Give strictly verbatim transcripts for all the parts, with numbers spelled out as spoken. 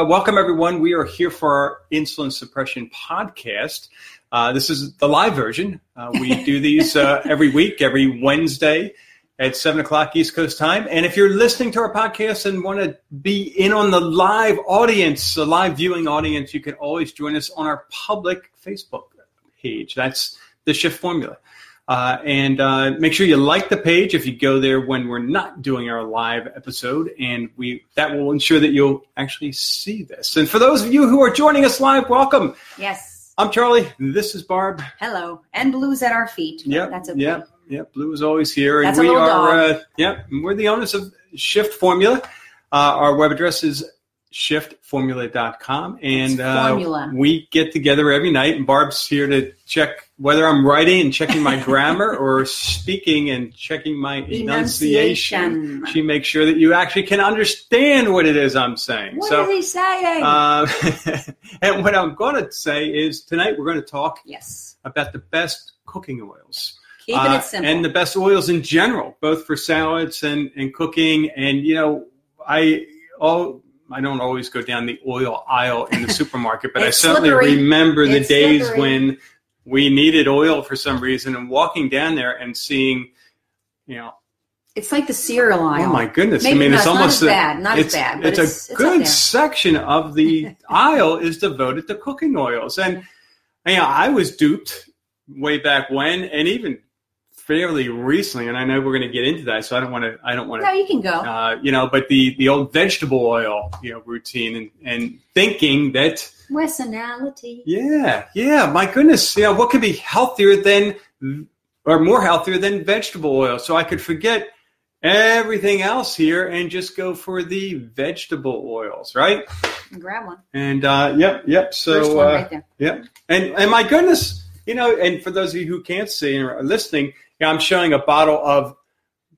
Welcome, everyone. We are here for our Insulin Suppression Podcast. Uh, this is the live version. Uh, we do these uh, every week, every Wednesday at seven o'clock East Coast time. And if you're listening to our podcast and want to be in on the live audience, the live viewing audience, you can always join us on our public Facebook page. That's the Shift Formula. Uh, and uh, make sure you like the page if you go there when we're not doing our live episode, and we that will ensure that you'll actually see this. And for those of you who are joining us live, welcome. Yes. I'm Charlie. This is Barb. Hello. And Blue's at our feet. Yep. That's okay. Yep. Yep. Blue is always here. That's and we a little are. Dog. Uh, yep. We're the owners of Shift Formula. Uh, our web address is Shift Formula dot com, and uh, we get together every night, and Barb's here to check whether I'm writing and checking my grammar or speaking and checking my enunciation. enunciation. She makes sure that you actually can understand what it is I'm saying. What so, is he saying? Uh, and what I'm going to say is tonight we're going to talk yes. about the best cooking oils. Keeping uh, it simple. And the best oils in general, both for salads and, and cooking. And, you know, I all... I don't always go down the oil aisle in the supermarket, but I certainly slippery. remember the it's days slippery. when we needed oil for some reason, and walking down there and seeing, you know, it's like the cereal aisle. Oh my goodness! Maybe I mean, not, it's almost not as a, bad, not as bad. But it's, it's a it's good section of the aisle is devoted to cooking oils, and you know, I was duped way back when, and even fairly recently, and I know we're going to get into that, so I don't want to. I don't want to. No, you can go. Uh, you know, but the, the old vegetable oil, you know, routine, and, and thinking that Wessonality. Yeah, yeah. My goodness, you know, what could be healthier than, or more healthier than vegetable oil? So I could forget everything else here and just go for the vegetable oils, right? And grab one. And uh, yep, yep. So first one uh, right there. Yep. And and my goodness, you know, and for those of you who can't see and are listening, I'm showing a bottle of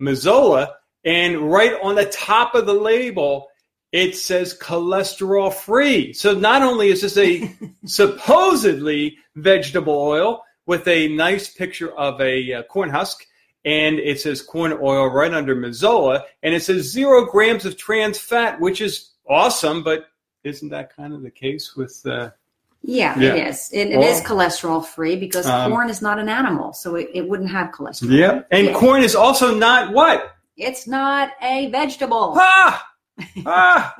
Mazola, and right on the top of the label, it says cholesterol-free. So not only is this a supposedly vegetable oil with a nice picture of a uh, corn husk, and it says corn oil right under Mazola, and it says zero grams of trans fat, which is awesome, but isn't that kind of the case with uh Yeah, yeah, it is. It, well, it is cholesterol-free because um, corn is not an animal, so it, it wouldn't have cholesterol. Yeah, and yeah. corn is also not what? It's not a vegetable. Ah! Ah!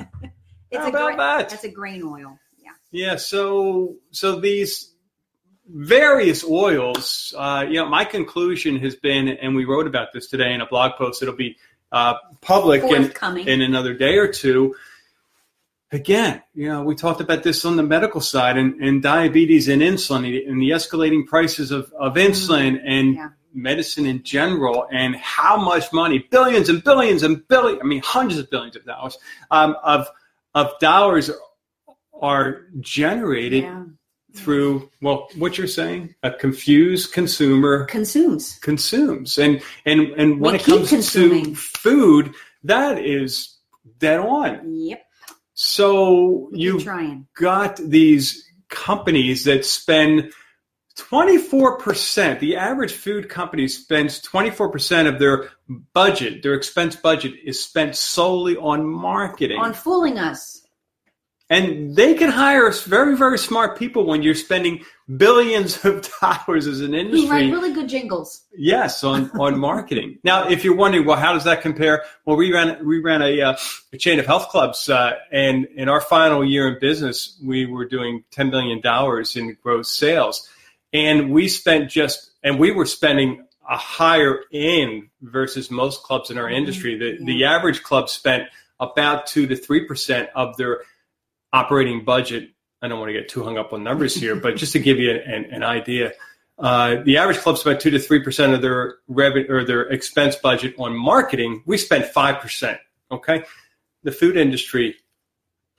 it's How a about gra- that? That's a grain oil, yeah. Yeah, so so these various oils, uh, you know, my conclusion has been, and we wrote about this today in a blog post, it'll be uh, public in, in another day or two. Again, you know, we talked about this on the medical side and, and diabetes and insulin and the escalating prices of, of insulin and yeah. medicine in general and how much money, billions and billions and billions, I mean, hundreds of billions of dollars, um, of of dollars are generated yeah. through, well, what you're saying, a confused consumer. Consumes. Consumes. And, and, and when we it comes consuming. to food, that is dead on. Yep. So you've got these companies that spend twenty-four percent. The average food company spends twenty-four percent of their budget, their expense budget is spent solely on marketing. On fooling us. And they can hire very, very smart people when you're spending billions of dollars as an industry. You write really good jingles. Yes, on, on marketing. Now, if you're wondering, well, how does that compare? Well, we ran we ran a, uh, a chain of health clubs, uh, and in our final year in business, we were doing ten billion dollars in gross sales. And we spent just – and we were spending a higher end versus most clubs in our industry. The, yeah. the average club spent about two to three percent of their – operating budget. I don't want to get too hung up on numbers here, but just to give you an, an idea, uh, the average club spent two to three percent of their revenue or their expense budget on marketing. We spent five percent. Okay, the food industry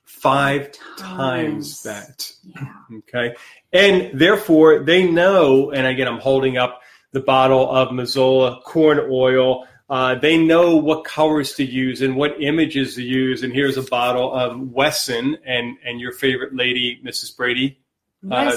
five times, times that. Yeah. Okay, and therefore they know. And again, I'm holding up the bottle of Mazola corn oil. Uh, they know what colors to use and what images to use. And here's a bottle of Wesson and, and your favorite lady, Missus Brady, uh,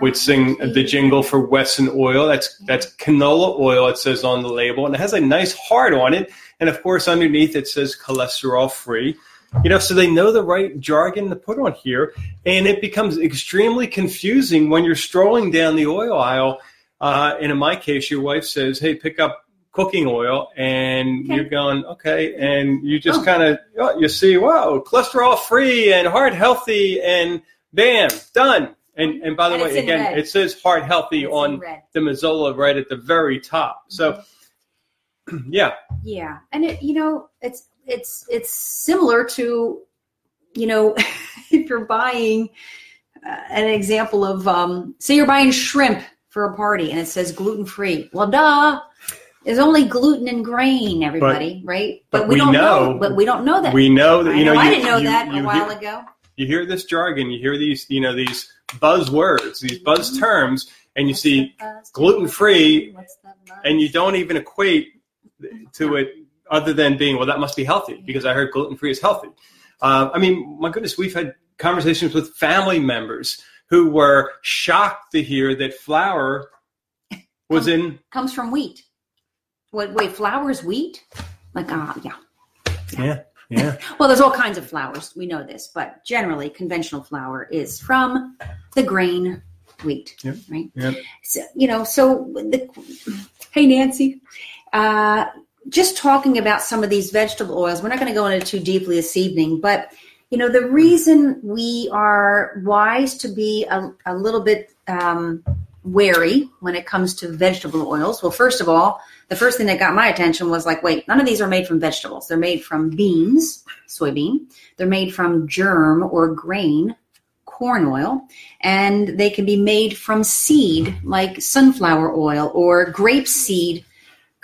would sing the jingle for Wesson oil. That's that's canola oil, it says on the label. And it has a nice heart on it. And, of course, underneath it says cholesterol-free. You know, so they know the right jargon to put on here, and it becomes extremely confusing when you're strolling down the oil aisle. Uh, and in my case, your wife says, "Hey, pick up cooking oil," and okay. You're going, "Okay," and you just oh. kind of oh, you see, wow, cholesterol free and heart healthy, and bam, done. And and by the and way, again, red. It says heart healthy it's on the Mazola right at the very top. So, yeah, yeah, and it you know it's. It's it's similar to, you know, if you're buying uh, an example of, um, say you're buying shrimp for a party and it says gluten-free. Well, duh, there's only gluten and grain, everybody, but, right? But, but we, we don't know, know. But we don't know that. We know that, you know. know you, I didn't know you, that you, a you while hear, ago. You hear this jargon. You hear these, you know, these buzzwords, these buzz mm-hmm. terms, and you What's see gluten-free, and you don't even equate to it. Other than being, well, that must be healthy because I heard gluten-free is healthy. Uh, I mean, my goodness, we've had conversations with family members who were shocked to hear that flour was comes, in... Comes from wheat. What, wait, flour is wheat? Like, ah, uh, yeah. Yeah, yeah. yeah. Well, there's all kinds of flours. We know this. But generally, conventional flour is from the grain wheat, yep. right? Yep. So, you know, so... The, hey, Nancy. Uh... Just talking about some of these vegetable oils, we're not going to go into too deeply this evening, but, you know, the reason we are wise to be a, a little bit um, wary when it comes to vegetable oils. Well, first of all, the first thing that got my attention was like, wait, none of these are made from vegetables. They're made from beans, soybean. They're made from germ or grain, corn oil, and they can be made from seed like sunflower oil or grape seed.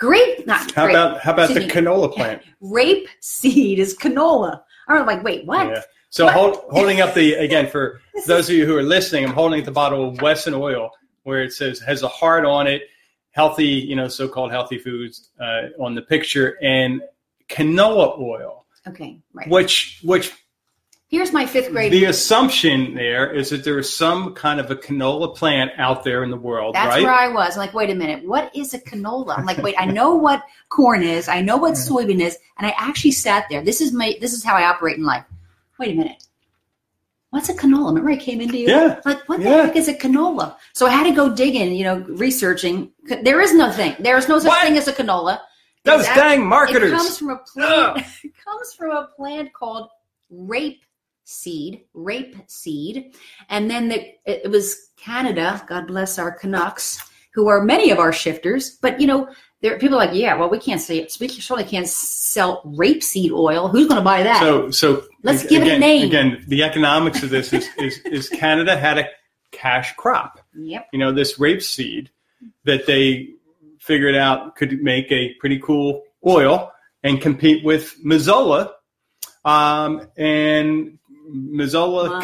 Grape, not how grape. about how about Excuse the me. Canola plant? Rape seed is canola. I'm like, wait, what? Yeah. So what? Hold, holding up the again for those of you who are listening, I'm holding up the bottle of Wesson oil where it says has a heart on it, healthy, you know, so-called healthy foods uh, on the picture, and canola oil. Okay, right. Which which here's my fifth grade. The assumption there is that there is some kind of a canola plant out there in the world, That's right? That's where I was. I'm like, wait a minute. What is a canola? I'm like, wait, I know what corn is. I know what soybean is. And I actually sat there. This is my. This is how I operate in life. Wait a minute. What's a canola? Remember I came into you? Yeah. Like, what the yeah. heck is a canola? So I had to go digging, you know, researching. There is no thing. There is no such what? thing as a canola. Those it's dang actually, marketers. It comes from a plant, oh. It comes from a plant called rape. seed, rape seed. And then the, it was Canada, God bless our Canucks, who are many of our shifters. But, you know, there people are like, yeah, well, we can't say it. We surely can't sell rapeseed oil. Who's going to buy that? So, so let's again, give it a name. Again, the economics of this is, is, is Canada had a cash crop. Yep. You know, this rapeseed that they figured out could make a pretty cool oil and compete with Mazola um, and Mazola, canola,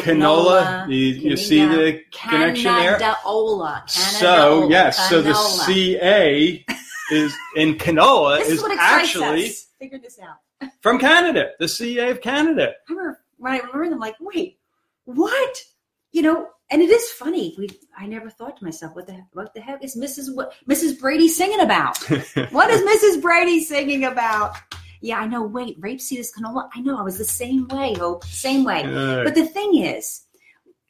canola you, you see the connection there? Canadola. So, yes, canola. So the C A is in canola is, is actually us. Figure this out. From Canada, the C A of Canada. I remember when I learned, I'm like, wait, what? You know, and it is funny. We, I never thought to myself, what the what the heck is Missus what, Missus Brady singing about? What is Missus Brady singing about? Yeah, I know. Wait, rapeseed is canola. I know. I was the same way, Hope. Same way. Uh, but the thing is,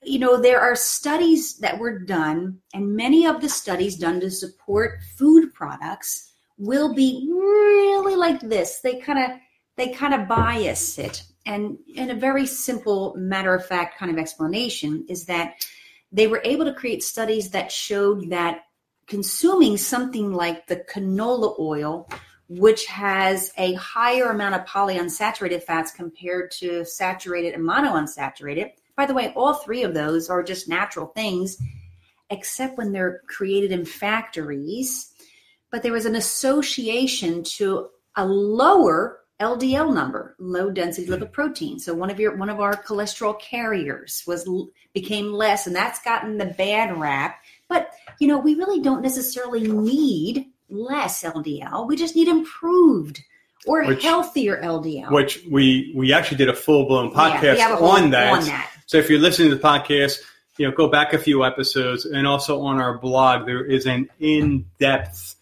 you know, there are studies that were done, and many of the studies done to support food products will be really like this. They kind of they kind of bias it. And in a very simple, matter-of-fact kind of explanation is that they were able to create studies that showed that consuming something like the canola oil, which has a higher amount of polyunsaturated fats compared to saturated and monounsaturated. By the way, all three of those are just natural things, except when they're created in factories. But there was an association to a lower L D L number, low density lipoprotein. So one of your one of our cholesterol carriers was became less, and that's gotten the bad rap. But you know, we really don't necessarily need less L D L. We just need improved or which, healthier L D L. Which we, we actually did a full-blown podcast yeah, whole, on, that. on that. So if you're listening to the podcast, you know, go back a few episodes. And also on our blog, there is an in-depth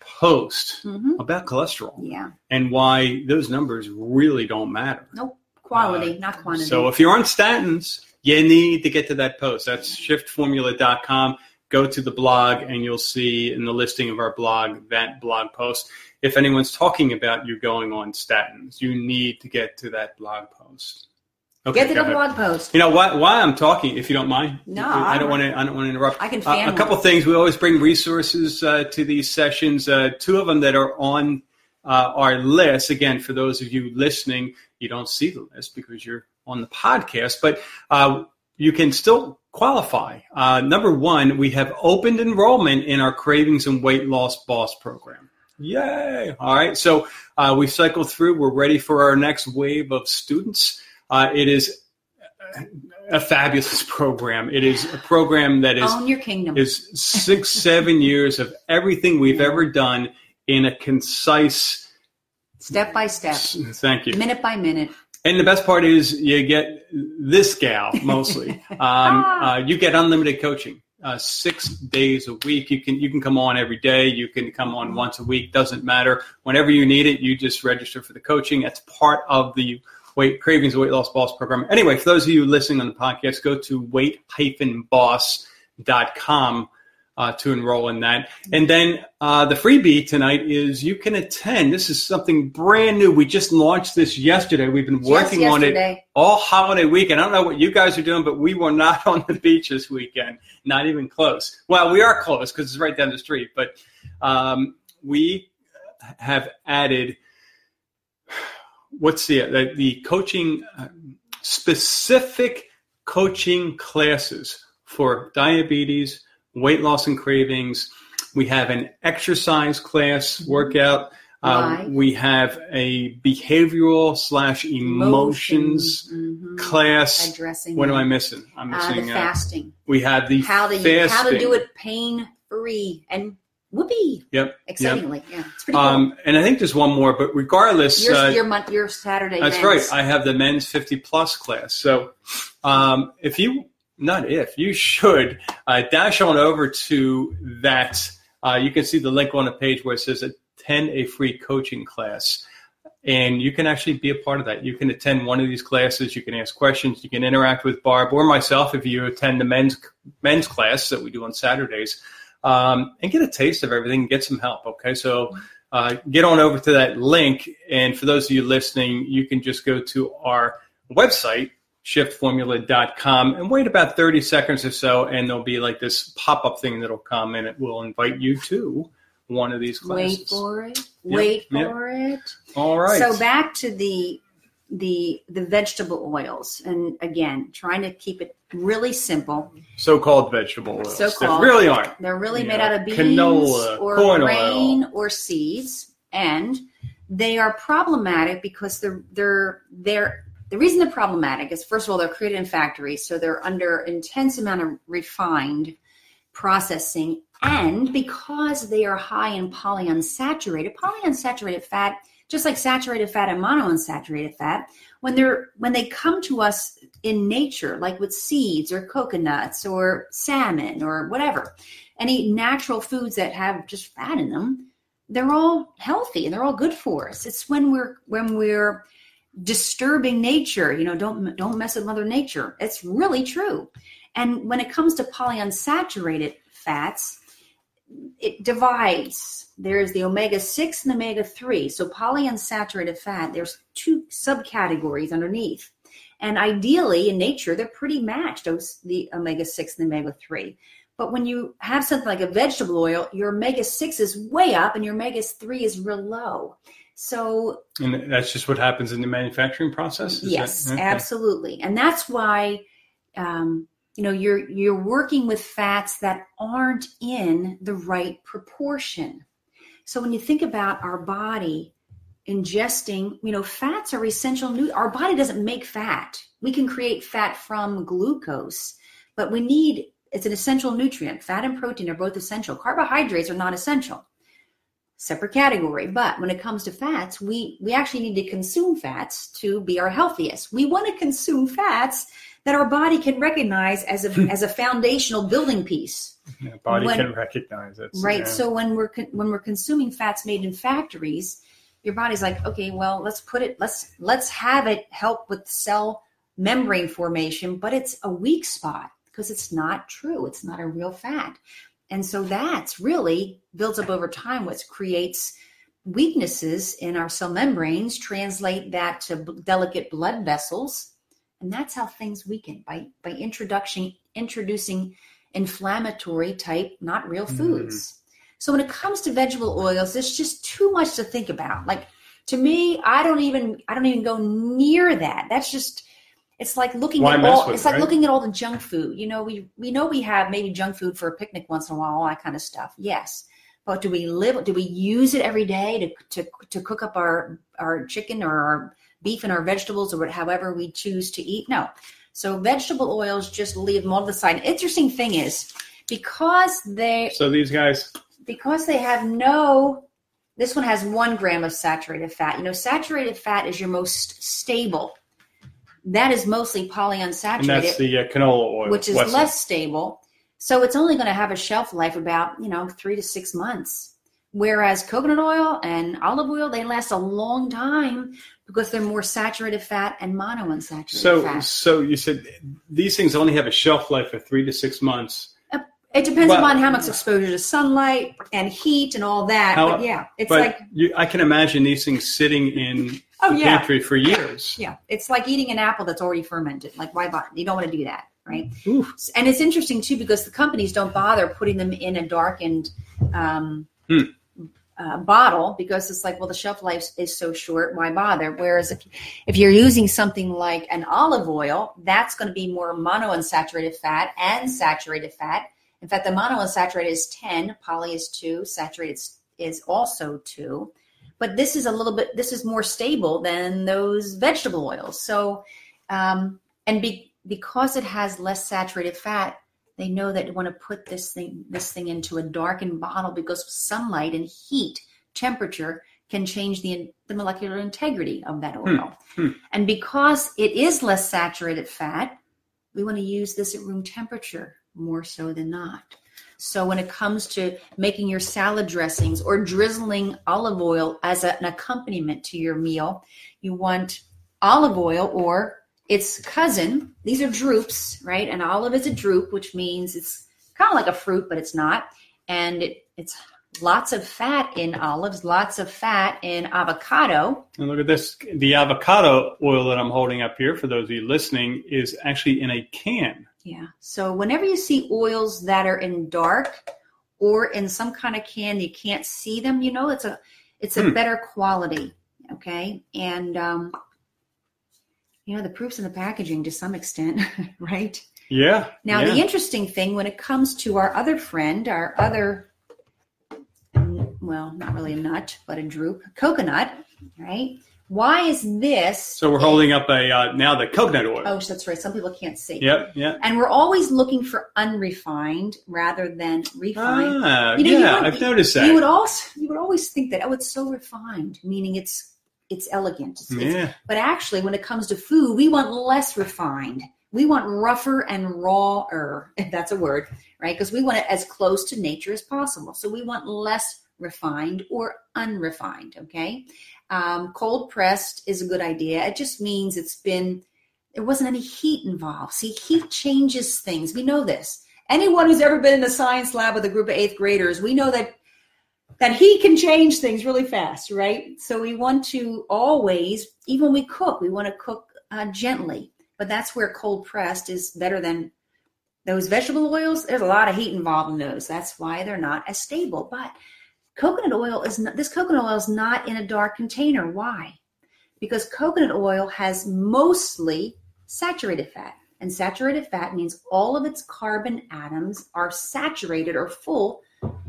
post mm-hmm. about cholesterol. Yeah. And why those numbers really don't matter. Nope. Quality, uh, not quantity. So if you're on statins, you need to get to that post. That's shift formula dot com. Go to the blog, and you'll see in the listing of our blog that blog post. If anyone's talking about you going on statins, you need to get to that blog post. Okay, get to the ahead. blog post. You know why? Why I'm talking, if you don't mind. No, I don't want to. I don't want to interrupt. I can. Fan uh, a couple one. things. We always bring resources uh, to these sessions. Uh, two of them that are on uh, our list. Again, for those of you listening, you don't see the list because you're on the podcast, but uh, you can still qualify. Uh, number one, we have opened enrollment in our Cravings and Weight Loss Boss program. Yay! All right, so uh, we cycled through. We're ready for our next wave of students. Uh, it is a fabulous program. It is a program that is, Own your kingdom. is six, seven years of everything we've ever done in a concise... Step by step. Thank you. Minute by minute. And the best part is you get this gal mostly. um, ah. uh, you get unlimited coaching uh, six days a week. You can you can come on every day. You can come on once a week. Doesn't matter. Whenever you need it, you just register for the coaching. That's part of the Weight Cravings Weight Loss Boss program. Anyway, for those of you listening on the podcast, go to weight dash boss dot com uh, to enroll in that. And then uh, the freebie tonight is you can attend. This is something brand new. We just launched this yesterday. We've been working on it all holiday weekend. I don't know what you guys are doing, but we were not on the beach this weekend. Not even close. Well, we are close because it's right down the street. But um, we have added what's the, the, the coaching, uh, specific coaching classes for diabetes, weight loss and cravings. We have an exercise class workout. Uh, we have a behavioral slash emotions mm-hmm. class. Addressing what am I missing? I'm missing uh, the uh, fasting. We have the how to fasting. how to do it pain free and whoopee! Yep. Excitingly, yep. yeah. It's pretty cool. Um, and I think there's one more, but regardless, your uh, your, month, your Saturday. That's men's. right. I have the men's fifty plus class. So, um, if you. Not if. You should uh, dash on over to that. Uh, you can see the link on the page where it says attend a free coaching class. And you can actually be a part of that. You can attend one of these classes. You can ask questions. You can interact with Barb or myself if you attend the men's men's class that we do on Saturdays. Um, and get a taste of everything and get some help, okay? So uh, get on over to that link. And for those of you listening, you can just go to our website, shift formula dot com, and wait about thirty seconds or so, and there'll be like this pop-up thing that'll come, and it will invite you to one of these classes. Wait for it. Yep. Wait yep. for it. All right. So back to the the the vegetable oils, and again, trying to keep it really simple. So-called vegetable oils. So-called. They really aren't. They're really you made know, out of beans canola, or corn grain oil. Or seeds, and they are problematic because they're they're they're The reason they're problematic is, first of all, they're created in factories, so they're under intense amount of refined processing, and because they are high in polyunsaturated, polyunsaturated fat, just like saturated fat and monounsaturated fat, when they're when they come to us in nature, like with seeds or coconuts or salmon or whatever, any natural foods that have just fat in them, they're all healthy and they're all good for us. It's when we're when we're disturbing nature, you know, don't don't mess with Mother Nature. It's really true. And when it comes to polyunsaturated fats, it divides. There's the omega six and omega three. So polyunsaturated fat, there's two subcategories underneath. And ideally in nature, they're pretty matched, those the omega six and omega three. But when you have something like a vegetable oil, your omega six is way up and your omega three is real low. So, and that's just what happens in the manufacturing process? Is yes, that, okay. absolutely. And that's why, um, you know, you're, you're working with fats that aren't in the right proportion. So when you think about our body ingesting, you know, fats are essential. New- our body doesn't make fat. We can create fat from glucose, but we need, it's an essential nutrient. Fat and protein are both essential. Carbohydrates are not essential. Separate category. But when it comes to fats, we, we actually need to consume fats to be our healthiest. We want to consume fats that our body can recognize as a as a foundational building piece. Yeah, body when, can recognize it. Right. Yeah. So when we're con- when we're consuming fats made in factories, your body's like, okay, well, let's put it, let's, let's have it help with cell membrane formation, but it's a weak spot because it's not true. It's not a real fat. And so that's really builds up over time. What creates weaknesses in our cell membranes, translate that to b- delicate blood vessels. And that's how things weaken by, by introduction, introducing inflammatory type, not real foods. Mm. So when it comes to vegetable oils, it's just too much to think about. Like to me, I don't even, I don't even go near that. That's just, it's like looking Why at all, with, it's like right? looking at all the junk food. You know, we, we know we have maybe junk food for a picnic once in a while, all that kind of stuff. Yes. But do we live, do we use it every day to, to, to cook up our, our chicken or our beef and our vegetables or whatever, however we choose to eat? No. So vegetable oils, just leave them all to the side. Interesting thing is because they, so these guys, because they have no, this one has one gram of saturated fat. You know, saturated fat is your most stable. That is mostly polyunsaturated. And that's the uh, canola oil. Which is Wesson. Less stable. So it's only going to have a shelf life about, you know, three to six months. Whereas coconut oil and olive oil, they last a long time because they're more saturated fat and monounsaturated so, fat. So you said these things only have a shelf life of three to six months. It depends well, upon how much exposure to sunlight and heat and all that. How, but yeah, it's but like you, I can imagine these things sitting in oh, the yeah. pantry for years. Yeah, it's like eating an apple that's already fermented. Like why bother? You don't want to do that. Right. Oof. And it's interesting, too, because the companies don't bother putting them in a darkened um, hmm. uh, bottle because it's like, well, the shelf life is so short. Why bother? Whereas if, if you're using something like an olive oil, that's going to be more monounsaturated fat and saturated fat. In fact, the monounsaturated is ten, poly is two, saturated is also two. But this is a little bit this is more stable than those vegetable oils. So um, and be. Because it has less saturated fat, they know that you want to put this thing this thing into a darkened bottle because sunlight and heat, temperature can change the, the molecular integrity of that oil. Hmm. Hmm. And because it is less saturated fat, we want to use this at room temperature more so than not. So when it comes to making your salad dressings or drizzling olive oil as a, an accompaniment to your meal, you want olive oil or its cousin, these are drupes, right? An olive is a drupe, which means it's kind of like a fruit, but it's not. And it, it's lots of fat in olives, lots of fat in avocado. And look at this. The avocado oil that I'm holding up here, for those of you listening, is actually in a can. Yeah. So whenever you see oils that are in dark or in some kind of can, you can't see them, you know, it's a it's a hmm. better quality, okay? And um you know, the proof's in the packaging to some extent, right? Yeah. Now, yeah. the interesting thing when it comes to our other friend, our other, well, not really a nut, but a drupe, coconut, right? Why is this? So we're a, holding up a, uh, now the coconut oil. Oh, that's right. Some people can't see. Yep, yeah. And we're always looking for unrefined rather than refined. Ah, you know, yeah, you would, I've noticed that. You would also, you would always think that, oh, it's so refined, meaning it's It's elegant. It's, yeah. it's, but actually, when it comes to food, we want less refined. We want rougher and rawer, if that's a word, right? Because we want it as close to nature as possible. So we want less refined or unrefined, okay? Um, cold pressed is a good idea. It just means it's been, there wasn't any heat involved. See, heat changes things. We know this. Anyone who's ever been in a science lab with a group of eighth graders, we know that that he can change things really fast, right? So we want to always, even when we cook, we want to cook uh, gently. But that's where cold pressed is better than those vegetable oils. There's a lot of heat involved in those. That's why they're not as stable. But coconut oil is not, this coconut oil is not in a dark container. Why? Because coconut oil has mostly saturated fat. And saturated fat means all of its carbon atoms are saturated or full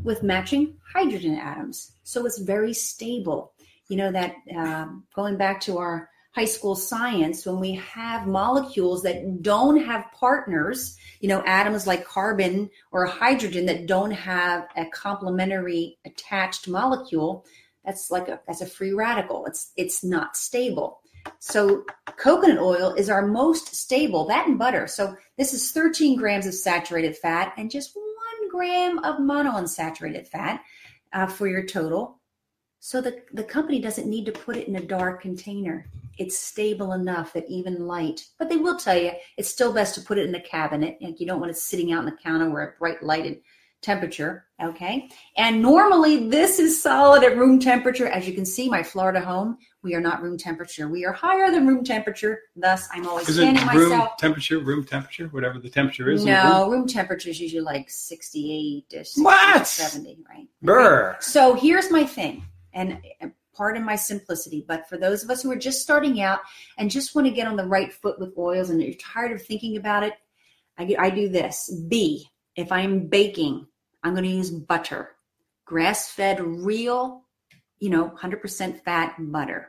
with matching hydrogen atoms. So it's very stable. You know that um, going back to our high school science, when we have molecules that don't have partners, you know, atoms like carbon or hydrogen that don't have a complementary attached molecule, that's like a, that's a free radical. It's, it's not stable. So coconut oil is our most stable, that and butter. So this is thirteen grams of saturated fat and just gram of monounsaturated fat uh, for your total So the, the company doesn't need to put it in a dark container. It's stable enough that even light, but they will tell you it's still best to put it in a cabinet. Like you don't want it sitting out on the counter where a bright lighted temperature. Okay. And normally this is solid at room temperature. As you can see, my Florida home, we are not room temperature. We are higher than room temperature. Thus, I'm always is scanning it room myself. Temperature, room temperature, whatever the temperature is. No, room. room temperature is usually like sixty-eight-ish, seventy, right? Brr. Right. So here's my thing. And pardon my simplicity, but for those of us who are just starting out and just want to get on the right foot with oils and you're tired of thinking about it, I, I do this. B, if I'm baking, I'm going to use butter, grass-fed, real, you know, one hundred percent fat butter.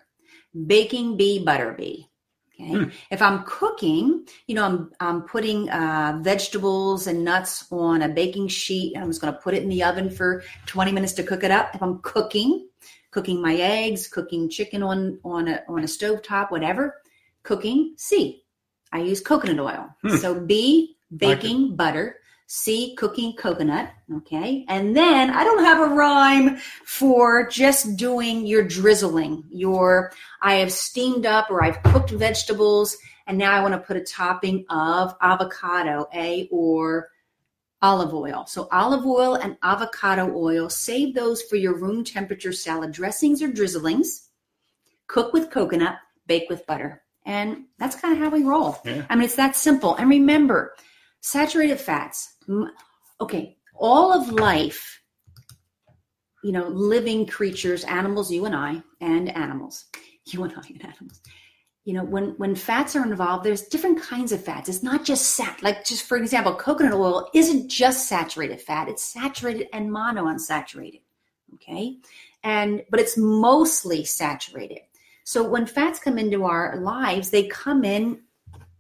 Baking B, butter B. Okay. Mm. If I'm cooking, you know, I'm I'm putting uh, vegetables and nuts on a baking sheet, and I'm just going to put it in the oven for twenty minutes to cook it up. If I'm cooking, cooking my eggs, cooking chicken on on a on a stovetop, whatever, cooking C. I use coconut oil. Mm. So B, baking like butter. C, cooking coconut. Okay. And then I don't have a rhyme for just doing your drizzling, your I have steamed up or I've cooked vegetables and now I want to put a topping of avocado, A, or olive oil. So olive oil and avocado oil, save those for your room temperature salad dressings or drizzlings. Cook with coconut, bake with butter. And that's kind of how we roll. Yeah. I mean, it's that simple. And remember, saturated fats. Okay, all of life, you know, living creatures, animals, you and I, and animals, you and I and animals. You know, when, when fats are involved, there's different kinds of fats. It's not just sat. Like just for example, coconut oil isn't just saturated fat. It's saturated and monounsaturated. Okay, and but it's mostly saturated. So when fats come into our lives, they come in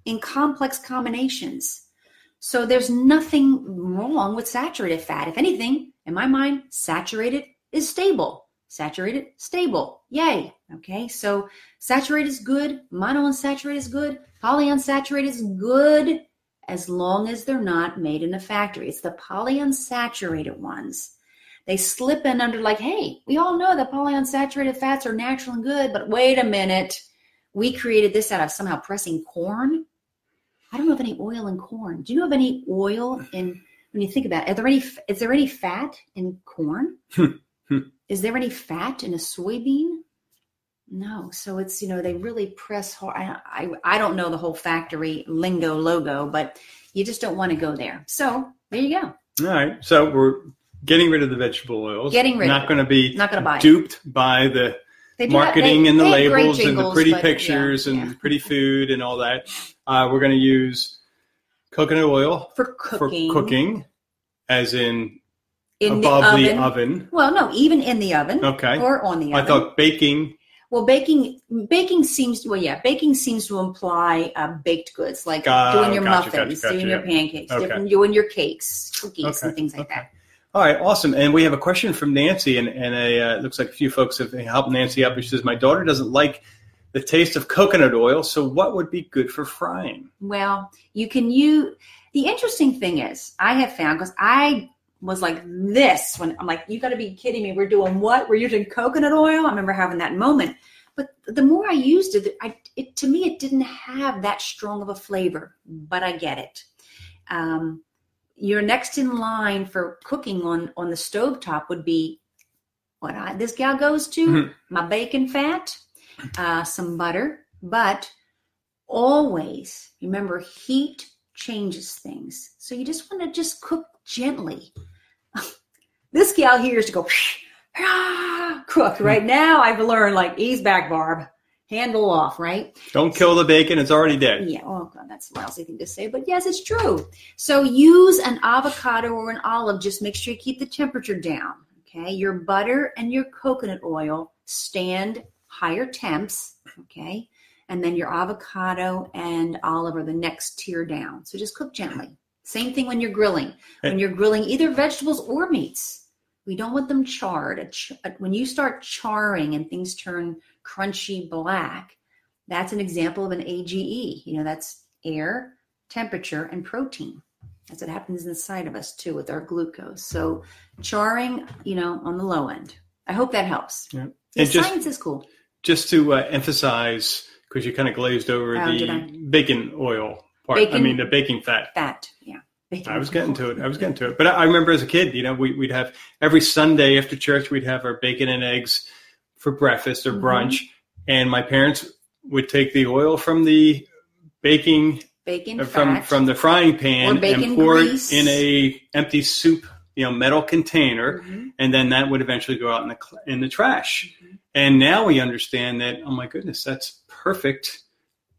in complex combinations. So there's nothing wrong with saturated fat. If anything, in my mind, saturated is stable. Saturated, stable. Yay. Okay. So saturated is good. Monounsaturated is good. Polyunsaturated is good as long as they're not made in a factory. It's the polyunsaturated ones. They slip in under like, hey, we all know that polyunsaturated fats are natural and good, but wait a minute. We created this out of somehow pressing corn. I don't know of any oil in corn. Do you know of any oil in, when you think about it, are there any, is there any fat in corn? Is there any fat in a soybean? No. So it's, you know, they really press hard. I, I, I don't know the whole factory lingo logo, but you just don't want to go there. So there you go. All right. So we're getting rid of the vegetable oils. Getting rid not of it. Not going to be not gonna buy duped it. By the they marketing they, and the labels jingles, and the pretty but, pictures yeah, yeah. and the pretty food and all that. Uh, we're going to use coconut oil for cooking, for cooking as in, in above the oven. the oven. Well, no, even in the oven. Okay. Or on the oven. I thought baking. Well, baking baking seems well, yeah, baking seems to imply uh, baked goods like uh, doing your gotcha, muffins, gotcha, gotcha, doing yeah. your pancakes, okay. doing your cakes, cookies, okay. and things like okay. that. All right, awesome. And we have a question from Nancy, and, and a, uh, it looks like a few folks have helped Nancy out. She says, my daughter doesn't like the taste of coconut oil, so what would be good for frying? Well, you can use – the interesting thing is I have found, because I was like this when I'm like, you got to be kidding me. We're doing what? We're using coconut oil? I remember having that moment. But the more I used it, I, it to me it didn't have that strong of a flavor, but I get it. Um Your next in line for cooking on, on the stovetop would be what I, this gal goes to, mm-hmm. my bacon fat, uh, some butter. But always, remember, heat changes things. So you just want to just cook gently. This gal here is to go, ah, cook. Right now I've learned, like, ease back, Barb. Handle off, right? Don't kill the bacon. It's already dead. Yeah. Oh, God, that's a lousy thing to say. But, yes, it's true. So use an avocado or an olive. Just make sure you keep the temperature down, okay? Your butter and your coconut oil stand higher temps, okay? And then your avocado and olive are the next tier down. So just cook gently. Same thing when you're grilling. When you're grilling either vegetables or meats. We don't want them charred. When you start charring and things turn crunchy black, that's an example of an A G E. You know, that's air, temperature, and protein. That's what happens inside of us, too, with our glucose. So charring, you know, on the low end. I hope that helps. Yeah. And just, science is cool. Just to uh, emphasize, because you kind of glazed over oh, the bacon oil part. Bacon, I mean, the baking fat. Fat, yeah. I was getting to it. I was getting to it. But I remember as a kid, you know, we, we'd have every Sunday after church, we'd have our bacon and eggs for breakfast or brunch. Mm-hmm. And my parents would take the oil from the baking, bacon uh, from, from the frying pan and pour grease. It in a empty soup, you know, metal container. Mm-hmm. And then that would eventually go out in the, in the trash. Mm-hmm. And now we understand that, oh my goodness, that's perfect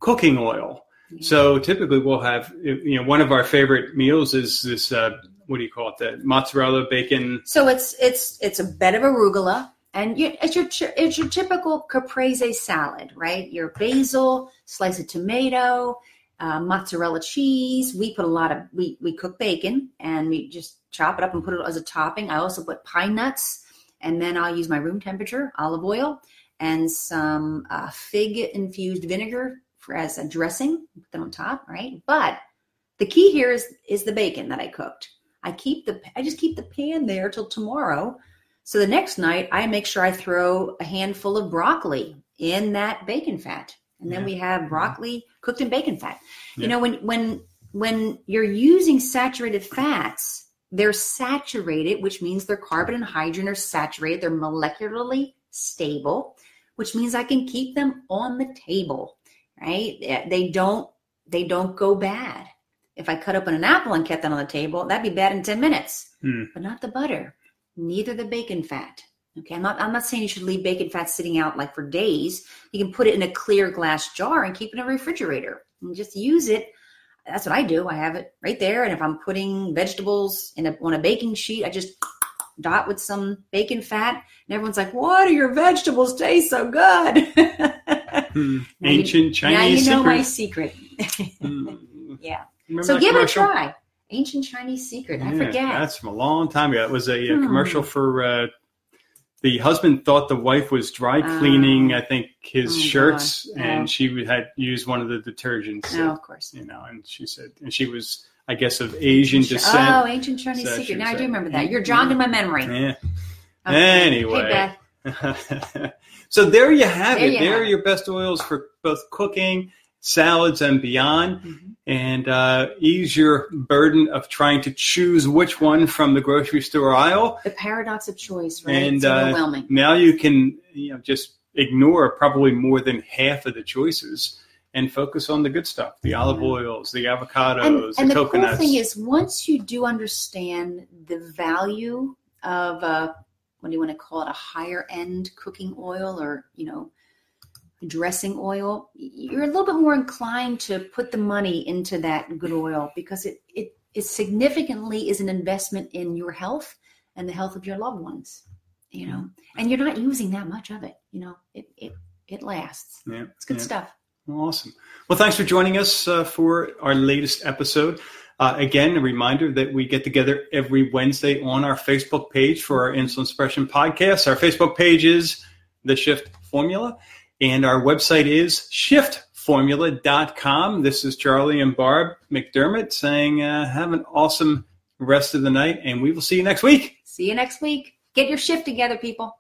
cooking oil. So typically we'll have, you know, one of our favorite meals is this, uh, what do you call it? The mozzarella bacon. So it's, it's, it's a bed of arugula and you, it's your, it's your typical caprese salad, right? Your basil, slice of tomato, uh, mozzarella cheese. We put a lot of, we, we cook bacon and we just chop it up and put it as a topping. I also put pine nuts and then I'll use my room temperature olive oil and some, uh, fig infused vinegar as a dressing, put that on top, right? But the key here is is the bacon that I cooked. I keep the I just keep the pan there till tomorrow. So the next night I make sure I throw a handful of broccoli in that bacon fat. And then yeah. we have broccoli cooked in bacon fat. Yeah. You know, when when when you're using saturated fats, they're saturated, which means their carbon and hydrogen are saturated. They're molecularly stable, which means I can keep them on the table. Right? They don't, they don't go bad. If I cut open an apple and kept that on the table, that'd be bad in ten minutes, mm. but not the butter, neither the bacon fat. Okay. I'm not, I'm not saying you should leave bacon fat sitting out like for days. You can put it in a clear glass jar and keep it in a refrigerator and just use it. That's what I do. I have it right there. And if I'm putting vegetables in a, on a baking sheet, I just dot with some bacon fat and everyone's like, why do your vegetables taste so good? Hmm. Ancient you, Chinese secret. Now you know my secret. hmm. Yeah. Remember so give commercial? It a try. Ancient Chinese secret. I yeah, forget. That's from a long time ago. It was a, a hmm. commercial for uh, the husband thought the wife was dry cleaning, uh, I think, his oh shirts, yeah. and she had used one of the detergents. Oh, so, of course. You know, and she said, and she was, I guess, of Asian ancient descent. Oh, Ancient Chinese so secret. Now I do remember that. You're jogging my memory. Yeah. Okay. Anyway. Hey, Beth. So there you have there it. You there have. Are your best oils for both cooking, salads, and beyond. Mm-hmm. And uh, ease your burden of trying to choose which one from the grocery store aisle. The paradox of choice, right? And, it's overwhelming. Uh, now you can you know, just ignore probably more than half of the choices and focus on the good stuff, the mm-hmm. olive oils, the avocados, and, the, and the coconuts. And the cool thing is once you do understand the value of a uh, what do you want to call it, a higher end cooking oil or, you know, dressing oil, you're a little bit more inclined to put the money into that good oil because it, it, it significantly is an investment in your health and the health of your loved ones, you know, and you're not using that much of it. You know, it, it, it lasts. Yeah, it's good yeah. stuff. Awesome. Well, thanks for joining us uh, for our latest episode. Uh, again, a reminder that we get together every Wednesday on our Facebook page for our Insulin Suppression Podcast. Our Facebook page is The Shift Formula, and our website is shift formula dot com. This is Charlie and Barb McDermott saying uh, have an awesome rest of the night, and we will see you next week. See you next week. Get your shift together, people.